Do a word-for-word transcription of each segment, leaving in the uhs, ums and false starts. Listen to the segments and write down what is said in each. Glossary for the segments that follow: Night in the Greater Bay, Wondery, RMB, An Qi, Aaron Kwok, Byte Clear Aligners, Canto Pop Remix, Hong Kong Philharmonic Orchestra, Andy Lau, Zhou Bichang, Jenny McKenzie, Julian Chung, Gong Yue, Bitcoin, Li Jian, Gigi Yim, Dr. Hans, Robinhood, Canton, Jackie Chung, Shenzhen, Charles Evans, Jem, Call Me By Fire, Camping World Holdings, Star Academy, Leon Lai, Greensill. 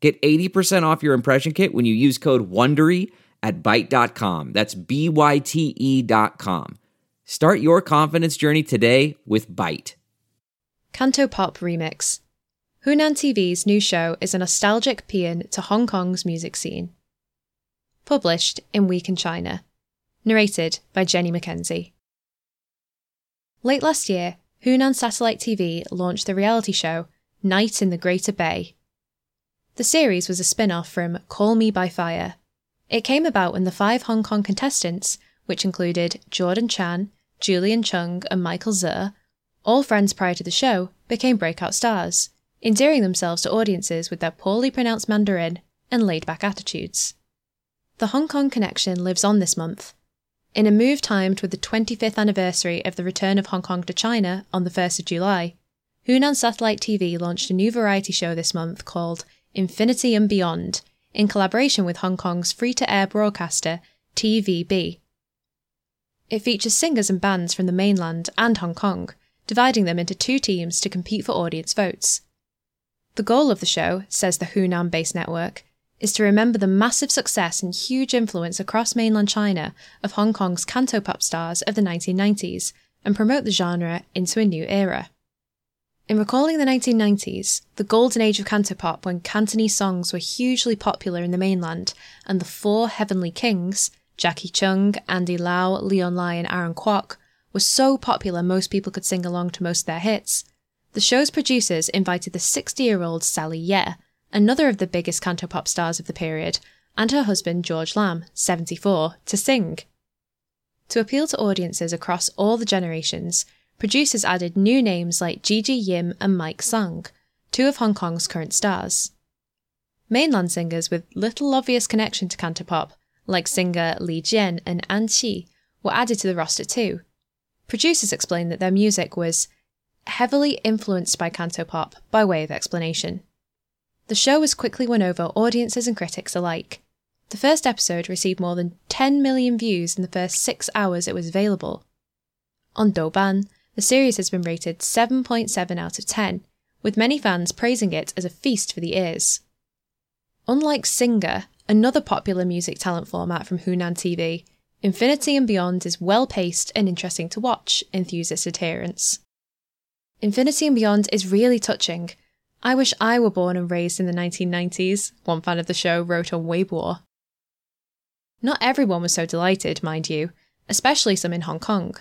Get eighty percent off your impression kit when you use code WONDERY at byte dot com. That's B Y T E dot com. Start your confidence journey today with Byte. Canto Pop Remix. Hunan T V's new show is a nostalgic paean to Hong Kong's music scene. Published in Week in China. Narrated by Jenny McKenzie. Late last year, Hunan Satellite T V launched the reality show Night in the Greater Bay. The series was a spin-off from Call Me By Fire. It came about when the five Hong Kong contestants, which included Jordan Chan, Julian Chung and Michael Zer, all friends prior to the show, became breakout stars, endearing themselves to audiences with their poorly pronounced Mandarin and laid-back attitudes. The Hong Kong connection lives on this month. In a move timed with the twenty-fifth anniversary of the return of Hong Kong to China on the first of July, Hunan Satellite T V launched a new variety show this month called Infinity and Beyond, in collaboration with Hong Kong's free-to-air broadcaster T V B. It features singers and bands from the mainland and Hong Kong, dividing them into two teams to compete for audience votes. The goal of the show, says the Hunan-based network, is to remember the massive success and huge influence across mainland China of Hong Kong's canto pop stars of the nineteen nineties and promote the genre into a new era. In recalling the nineteen nineties, the golden age of cantopop, when Cantonese songs were hugely popular in the mainland, and the four heavenly kings, Jackie Chung, Andy Lau, Leon Lai and Aaron Kwok, were so popular most people could sing along to most of their hits, the show's producers invited the sixty-year-old Sally Yeh, another of the biggest cantopop stars of the period, and her husband George Lam, seventy-four, to sing. To appeal to audiences across all the generations, producers added new names like Gigi Yim and Mike Sung, two of Hong Kong's current stars. Mainland singers with little obvious connection to cantopop, like singer Li Jian and An Qi, were added to the roster too. Producers explained that their music was heavily influenced by cantopop by way of explanation. The show has quickly won over audiences and critics alike. The first episode received more than ten million views in the first six hours it was available. On Douban, the series has been rated seven point seven out of ten, with many fans praising it as a feast for the ears. Unlike Singer, another popular music talent format from Hunan T V, Infinity and Beyond is well-paced and interesting to watch, enthusiast adherents. Infinity and Beyond is really touching. I wish I were born and raised in the nineteen nineties, one fan of the show wrote on Weibo. Not everyone was so delighted, mind you, especially some in Hong Kong.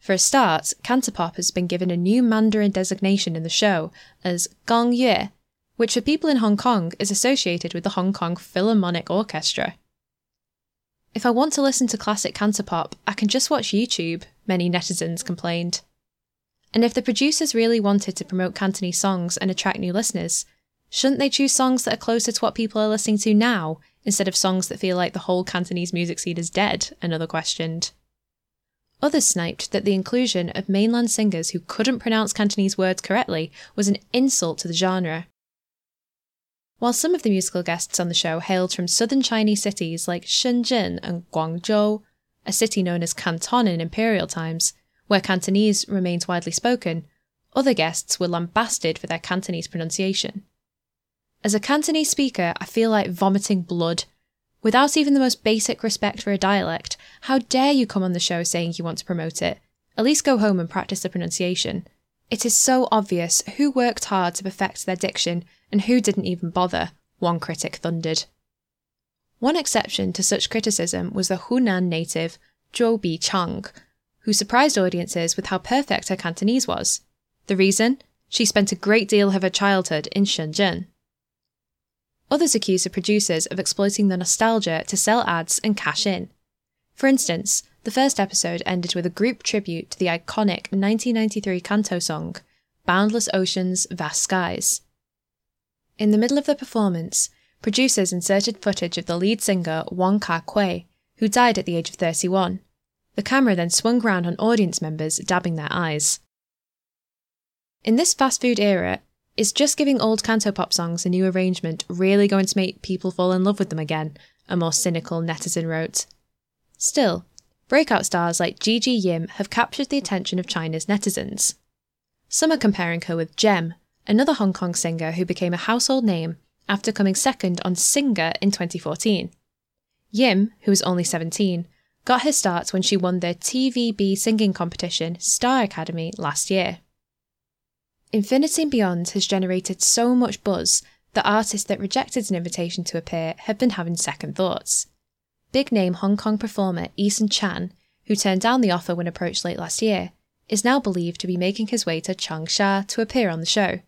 For a start, cantopop has been given a new Mandarin designation in the show as Gong Yue, which for people in Hong Kong is associated with the Hong Kong Philharmonic Orchestra. If I want to listen to classic cantopop, I can just watch YouTube, many netizens complained. And if the producers really wanted to promote Cantonese songs and attract new listeners, shouldn't they choose songs that are closer to what people are listening to now, instead of songs that feel like the whole Cantonese music scene is dead, another questioned. Others sniped that the inclusion of mainland singers who couldn't pronounce Cantonese words correctly was an insult to the genre. While some of the musical guests on the show hailed from southern Chinese cities like Shenzhen and Guangzhou, a city known as Canton in imperial times, where Cantonese remains widely spoken, other guests were lambasted for their Cantonese pronunciation. As a Cantonese speaker, I feel like vomiting blood. Without even the most basic respect for a dialect, how dare you come on the show saying you want to promote it? At least go home and practice the pronunciation. It is so obvious who worked hard to perfect their diction and who didn't even bother, one critic thundered. One exception to such criticism was the Hunan native Zhou Bichang, who surprised audiences with how perfect her Cantonese was. The reason? She spent a great deal of her childhood in Shenzhen. Others accused the producers of exploiting the nostalgia to sell ads and cash in. For instance, the first episode ended with a group tribute to the iconic nineteen ninety-three canto song, Boundless Oceans, Vast Skies. In the middle of the performance, producers inserted footage of the lead singer Wong Ka Kui, who died at the age of thirty-one. The camera then swung round on audience members dabbing their eyes. In this fast food era, is just giving old Cantopop songs a new arrangement really going to make people fall in love with them again, a more cynical netizen wrote. Still, breakout stars like Gigi Yim have captured the attention of China's netizens. Some are comparing her with Jem, another Hong Kong singer who became a household name after coming second on Singer in twenty fourteen. Yim, who was only seventeen, got her start when she won the T V B singing competition Star Academy last year. Infinity and Beyond has generated so much buzz that artists that rejected an invitation to appear have been having second thoughts. Big-name Hong Kong performer Eason Chan, who turned down the offer when approached late last year, is now believed to be making his way to Changsha to appear on the show.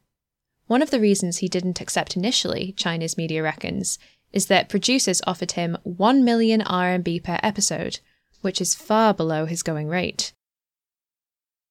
One of the reasons he didn't accept initially, Chinese media reckons, is that producers offered him one million R M B per episode, which is far below his going rate.